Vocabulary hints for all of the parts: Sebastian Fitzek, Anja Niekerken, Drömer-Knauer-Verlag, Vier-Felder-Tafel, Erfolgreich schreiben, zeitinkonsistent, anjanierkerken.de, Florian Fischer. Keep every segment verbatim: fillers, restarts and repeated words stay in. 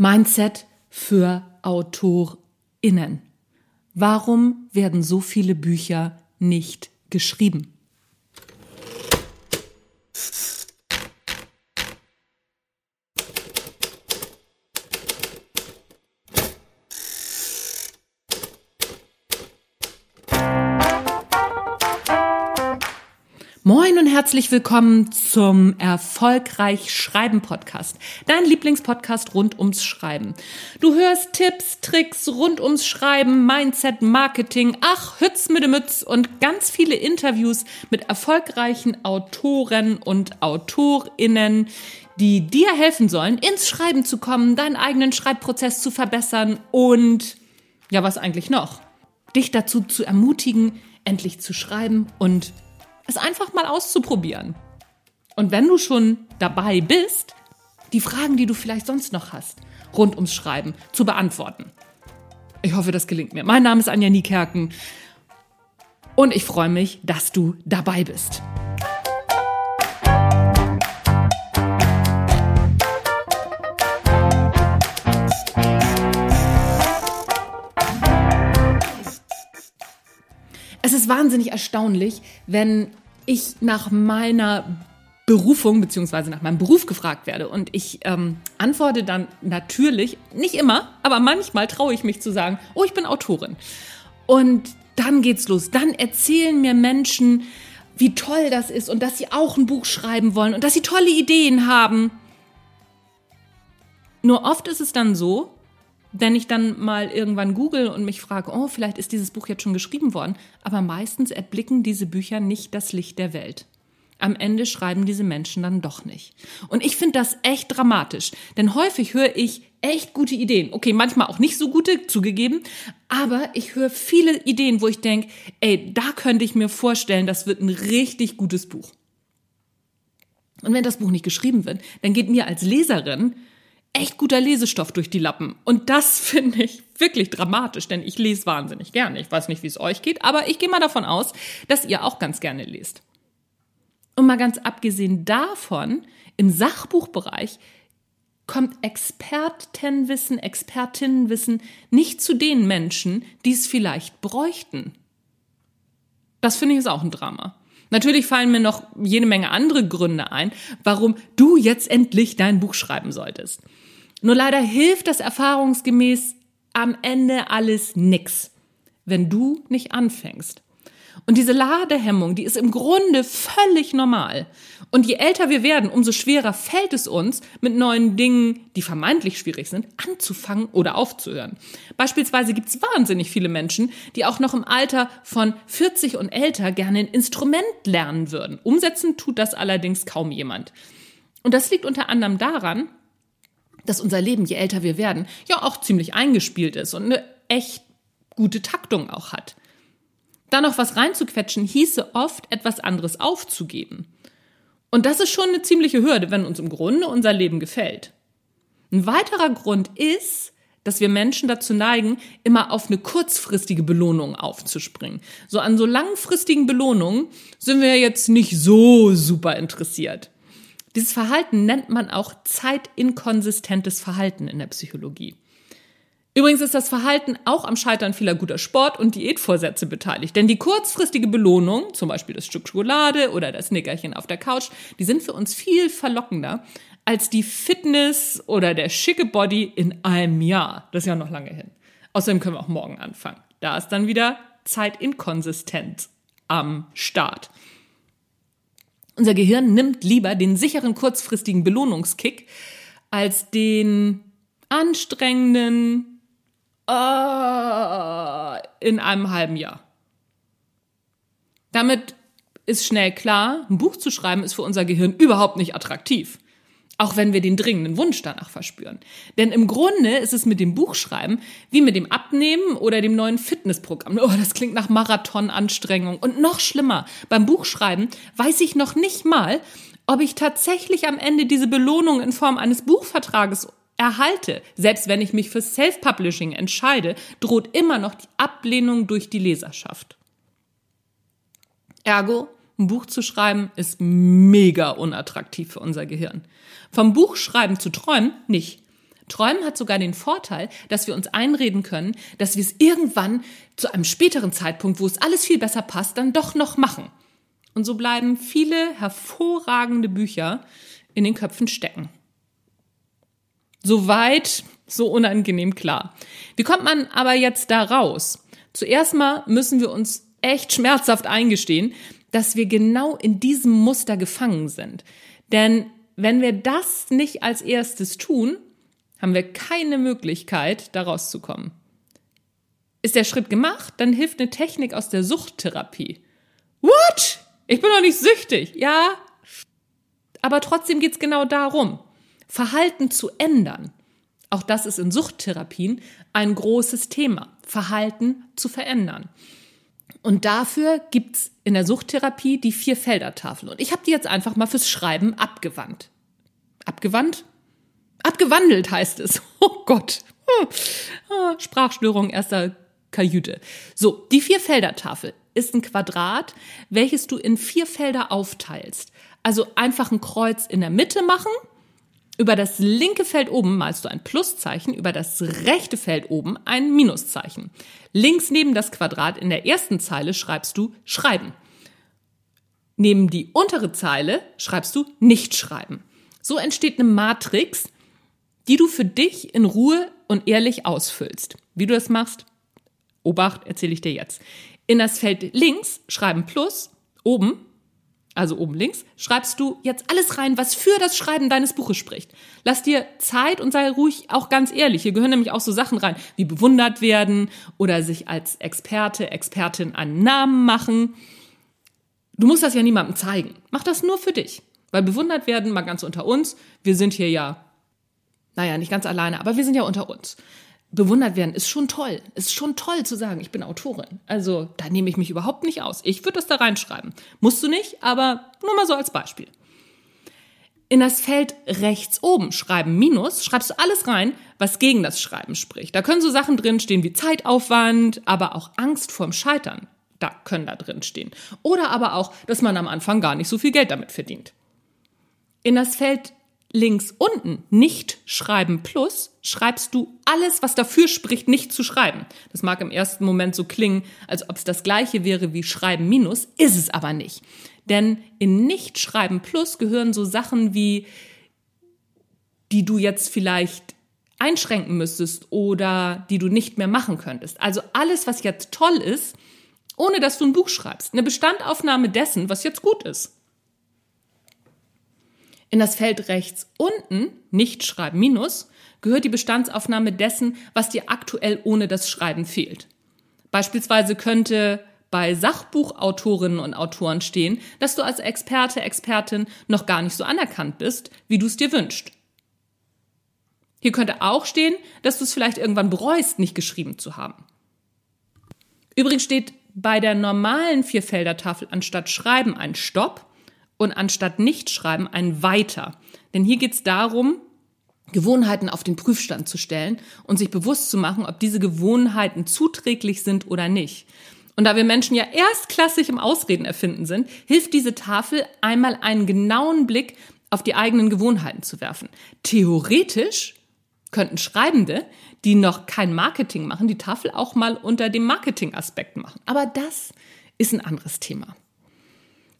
Mindset für AutorInnen. Warum werden so viele Bücher nicht geschrieben? Moin und herzlich willkommen zum Erfolgreich schreiben Podcast, dein Lieblingspodcast rund ums Schreiben. Du hörst Tipps, Tricks rund ums Schreiben, Mindset, Marketing, ach, Hütz mit der Mütz und ganz viele Interviews mit erfolgreichen Autoren und AutorInnen, die dir helfen sollen, ins Schreiben zu kommen, deinen eigenen Schreibprozess zu verbessern und, ja, was eigentlich noch? Dich dazu zu ermutigen, endlich zu schreiben und es einfach mal auszuprobieren. Und wenn du schon dabei bist, die Fragen, die du vielleicht sonst noch hast, rund ums Schreiben zu beantworten. Ich hoffe, das gelingt mir. Mein Name ist Anja Niekerken und ich freue mich, dass du dabei bist. Es ist wahnsinnig erstaunlich, wenn ich nach meiner Berufung bzw. nach meinem Beruf gefragt werde und ich ähm, antworte dann natürlich, nicht immer, aber manchmal traue ich mich zu sagen, oh, ich bin Autorin. Und dann geht's los. Dann erzählen mir Menschen, wie toll das ist und dass sie auch ein Buch schreiben wollen und dass sie tolle Ideen haben. Nur oft ist es dann so, wenn ich dann mal irgendwann google und mich frage, oh, vielleicht ist dieses Buch jetzt schon geschrieben worden. Aber meistens erblicken diese Bücher nicht das Licht der Welt. Am Ende schreiben diese Menschen dann doch nicht. Und ich finde das echt dramatisch. Denn häufig höre ich echt gute Ideen. Okay, manchmal auch nicht so gute, zugegeben. Aber ich höre viele Ideen, wo ich denke, ey, da könnte ich mir vorstellen, das wird ein richtig gutes Buch. Und wenn das Buch nicht geschrieben wird, dann geht mir als Leserin echt guter Lesestoff durch die Lappen. Und das finde ich wirklich dramatisch, denn ich lese wahnsinnig gerne. Ich weiß nicht, wie es euch geht, aber ich gehe mal davon aus, dass ihr auch ganz gerne lest. Und mal ganz abgesehen davon, im Sachbuchbereich kommt Expertenwissen, Expertinnenwissen nicht zu den Menschen, die es vielleicht bräuchten. Das finde ich ist auch ein Drama. Natürlich fallen mir noch jede Menge andere Gründe ein, warum du jetzt endlich dein Buch schreiben solltest. Nur leider hilft das erfahrungsgemäß am Ende alles nix, wenn du nicht anfängst. Und diese Ladehemmung, die ist im Grunde völlig normal. Und je älter wir werden, umso schwerer fällt es uns, mit neuen Dingen, die vermeintlich schwierig sind, anzufangen oder aufzuhören. Beispielsweise gibt es wahnsinnig viele Menschen, die auch noch im Alter von vierzig und älter gerne ein Instrument lernen würden. Umsetzen tut das allerdings kaum jemand. Und das liegt unter anderem daran, dass unser Leben, je älter wir werden, ja auch ziemlich eingespielt ist und eine echt gute Taktung auch hat. Da noch was reinzuquetschen, hieße oft, etwas anderes aufzugeben. Und das ist schon eine ziemliche Hürde, wenn uns im Grunde unser Leben gefällt. Ein weiterer Grund ist, dass wir Menschen dazu neigen, immer auf eine kurzfristige Belohnung aufzuspringen. So an so langfristigen Belohnungen sind wir jetzt nicht so super interessiert. Dieses Verhalten nennt man auch zeitinkonsistentes Verhalten in der Psychologie. Übrigens ist das Verhalten auch am Scheitern vieler guter Sport- und Diätvorsätze beteiligt. Denn die kurzfristige Belohnung, zum Beispiel das Stück Schokolade oder das Nickerchen auf der Couch, die sind für uns viel verlockender als die Fitness oder der schicke Body in einem Jahr. Das ist ja noch lange hin. Außerdem können wir auch morgen anfangen. Da ist dann wieder zeitinkonsistent am Start. Unser Gehirn nimmt lieber den sicheren kurzfristigen Belohnungskick als den anstrengenden in einem halben Jahr. Damit ist schnell klar, ein Buch zu schreiben ist für unser Gehirn überhaupt nicht attraktiv. Auch wenn wir den dringenden Wunsch danach verspüren. Denn im Grunde ist es mit dem Buchschreiben wie mit dem Abnehmen oder dem neuen Fitnessprogramm. Oh, das klingt nach Marathonanstrengung. Und noch schlimmer, beim Buchschreiben weiß ich noch nicht mal, ob ich tatsächlich am Ende diese Belohnung in Form eines Buchvertrages erhalte. Selbst wenn ich mich für Self-Publishing entscheide, droht immer noch die Ablehnung durch die Leserschaft. Ergo, ein Buch zu schreiben ist mega unattraktiv für unser Gehirn. Vom Buchschreiben zu träumen, nicht. Träumen hat sogar den Vorteil, dass wir uns einreden können, dass wir es irgendwann zu einem späteren Zeitpunkt, wo es alles viel besser passt, dann doch noch machen. Und so bleiben viele hervorragende Bücher in den Köpfen stecken. Soweit, so unangenehm klar. Wie kommt man aber jetzt da raus? Zuerst mal müssen wir uns echt schmerzhaft eingestehen, dass wir genau in diesem Muster gefangen sind. Denn wenn wir das nicht als erstes tun, haben wir keine Möglichkeit, da rauszukommen. Ist der Schritt gemacht, dann hilft eine Technik aus der Suchttherapie. What? Ich bin doch nicht süchtig. Ja, aber trotzdem geht's genau darum, Verhalten zu ändern. Auch das ist in Suchttherapien ein großes Thema, Verhalten zu verändern. Und dafür gibt's in der Suchttherapie die Vier-Felder-Tafel. Und ich habe die jetzt einfach mal fürs Schreiben abgewandt. Abgewandt? Abgewandelt heißt es. Oh Gott. Hm. Sprachstörung erster Kajüte. So, die Vier-Felder-Tafel ist ein Quadrat, welches du in vier Felder aufteilst. Also einfach ein Kreuz in der Mitte machen. Über das linke Feld oben malst du ein Pluszeichen, über das rechte Feld oben ein Minuszeichen. Links neben das Quadrat in der ersten Zeile schreibst du schreiben. Neben die untere Zeile schreibst du nicht schreiben. So entsteht eine Matrix, die du für dich in Ruhe und ehrlich ausfüllst. Wie du das machst, Obacht, erzähle ich dir jetzt. In das Feld links schreiben plus, oben, also oben links, schreibst du jetzt alles rein, was für das Schreiben deines Buches spricht. Lass dir Zeit und sei ruhig auch ganz ehrlich. Hier gehören nämlich auch so Sachen rein, wie bewundert werden oder sich als Experte, Expertin einen Namen machen. Du musst das ja niemandem zeigen. Mach das nur für dich. Weil bewundert werden, mal ganz unter uns, wir sind hier ja, naja, nicht ganz alleine, aber wir sind ja unter uns. Bewundert werden ist schon toll. Ist schon toll zu sagen, ich bin Autorin. Also da nehme ich mich überhaupt nicht aus. Ich würde das da reinschreiben. Musst du nicht, aber nur mal so als Beispiel. In das Feld rechts oben, Schreiben minus, schreibst du alles rein, was gegen das Schreiben spricht. Da können so Sachen drin stehen wie Zeitaufwand, aber auch Angst vorm Scheitern. Da können da drin stehen. Oder aber auch, dass man am Anfang gar nicht so viel Geld damit verdient. In das Feld links unten, nicht schreiben plus, schreibst du alles, was dafür spricht, nicht zu schreiben. Das mag im ersten Moment so klingen, als ob es das Gleiche wäre wie schreiben minus, ist es aber nicht. Denn in nicht schreiben plus gehören so Sachen wie, die du jetzt vielleicht einschränken müsstest oder die du nicht mehr machen könntest. Also alles, was jetzt toll ist, ohne dass du ein Buch schreibst. Eine Bestandaufnahme dessen, was jetzt gut ist. In das Feld rechts unten, nicht schreiben minus, gehört die Bestandsaufnahme dessen, was dir aktuell ohne das Schreiben fehlt. Beispielsweise könnte bei Sachbuchautorinnen und Autoren stehen, dass du als Experte, Expertin noch gar nicht so anerkannt bist, wie du es dir wünschst. Hier könnte auch stehen, dass du es vielleicht irgendwann bereust, nicht geschrieben zu haben. Übrigens steht bei der normalen Vierfelder-Tafel anstatt Schreiben ein Stopp. Und anstatt nicht schreiben, ein Weiter. Denn hier geht es darum, Gewohnheiten auf den Prüfstand zu stellen und sich bewusst zu machen, ob diese Gewohnheiten zuträglich sind oder nicht. Und da wir Menschen ja erstklassig im Ausreden erfinden sind, hilft diese Tafel einmal einen genauen Blick auf die eigenen Gewohnheiten zu werfen. Theoretisch könnten Schreibende, die noch kein Marketing machen, die Tafel auch mal unter dem Marketingaspekt machen. Aber das ist ein anderes Thema.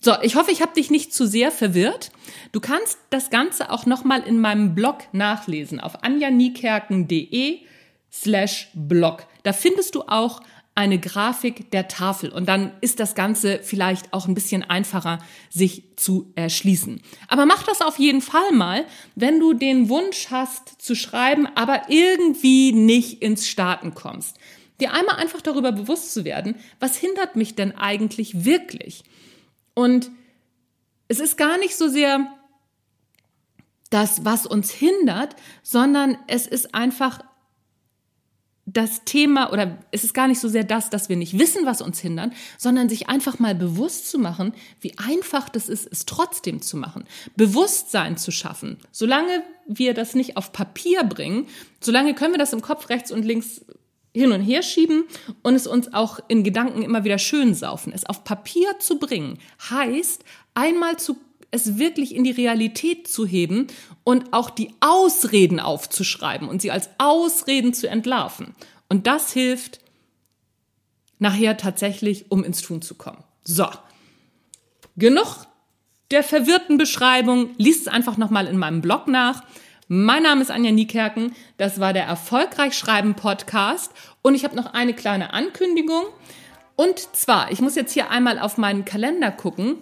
So, ich hoffe, ich habe dich nicht zu sehr verwirrt. Du kannst das Ganze auch nochmal in meinem Blog nachlesen auf anjaniekerken.de slash Blog. Da findest du auch eine Grafik der Tafel und dann ist das Ganze vielleicht auch ein bisschen einfacher, sich zu erschließen. Aber mach das auf jeden Fall mal, wenn du den Wunsch hast zu schreiben, aber irgendwie nicht ins Starten kommst. Dir einmal einfach darüber bewusst zu werden, was hindert mich denn eigentlich wirklich? Und es ist gar nicht so sehr das, was uns hindert, sondern es ist einfach das Thema oder es ist gar nicht so sehr das, dass wir nicht wissen, was uns hindert, sondern sich einfach mal bewusst zu machen, wie einfach das ist, es trotzdem zu machen. Bewusstsein zu schaffen. Solange wir das nicht auf Papier bringen, solange können wir das im Kopf rechts und links hin und her schieben und es uns auch in Gedanken immer wieder schön saufen. Es auf Papier zu bringen, heißt, einmal zu es wirklich in die Realität zu heben und auch die Ausreden aufzuschreiben und sie als Ausreden zu entlarven. Und das hilft nachher tatsächlich, um ins Tun zu kommen. So, genug der verwirrten Beschreibung. Lies es einfach nochmal in meinem Blog nach. Mein Name ist Anja Niekerken, das war der Erfolgreich schreiben Podcast und ich habe noch eine kleine Ankündigung. Und zwar, ich muss jetzt hier einmal auf meinen Kalender gucken.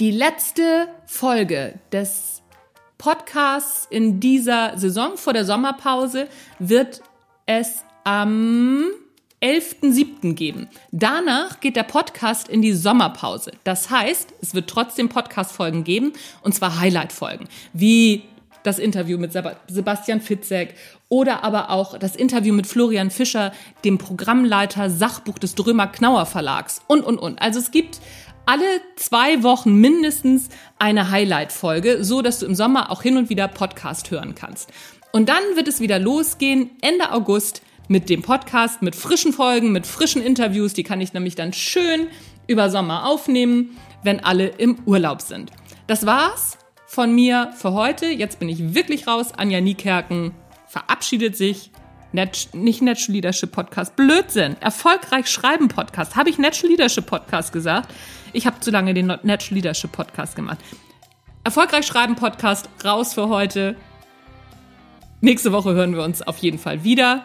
Die letzte Folge des Podcasts in dieser Saison vor der Sommerpause wird es am elften siebten geben. Danach geht der Podcast in die Sommerpause. Das heißt, es wird trotzdem Podcast-Folgen geben, und zwar Highlight-Folgen, wie das Interview mit Sebastian Fitzek oder aber auch das Interview mit Florian Fischer, dem Programmleiter Sachbuch des Drömer-Knauer-Verlags und, und, und. Also es gibt alle zwei Wochen mindestens eine Highlight-Folge, so dass du im Sommer auch hin und wieder Podcast hören kannst. Und dann wird es wieder losgehen, Ende August, mit dem Podcast, mit frischen Folgen, mit frischen Interviews. Die kann ich nämlich dann schön über Sommer aufnehmen, wenn alle im Urlaub sind. Das war's von mir für heute. Jetzt bin ich wirklich raus. Anja Niekerken verabschiedet sich. Net, nicht Natural Leadership Podcast, Blödsinn. Erfolgreich schreiben Podcast. Habe ich Natural Leadership Podcast gesagt? Ich habe zu lange den Natural Leadership Podcast gemacht. Erfolgreich schreiben Podcast, raus für heute. Nächste Woche hören wir uns auf jeden Fall wieder.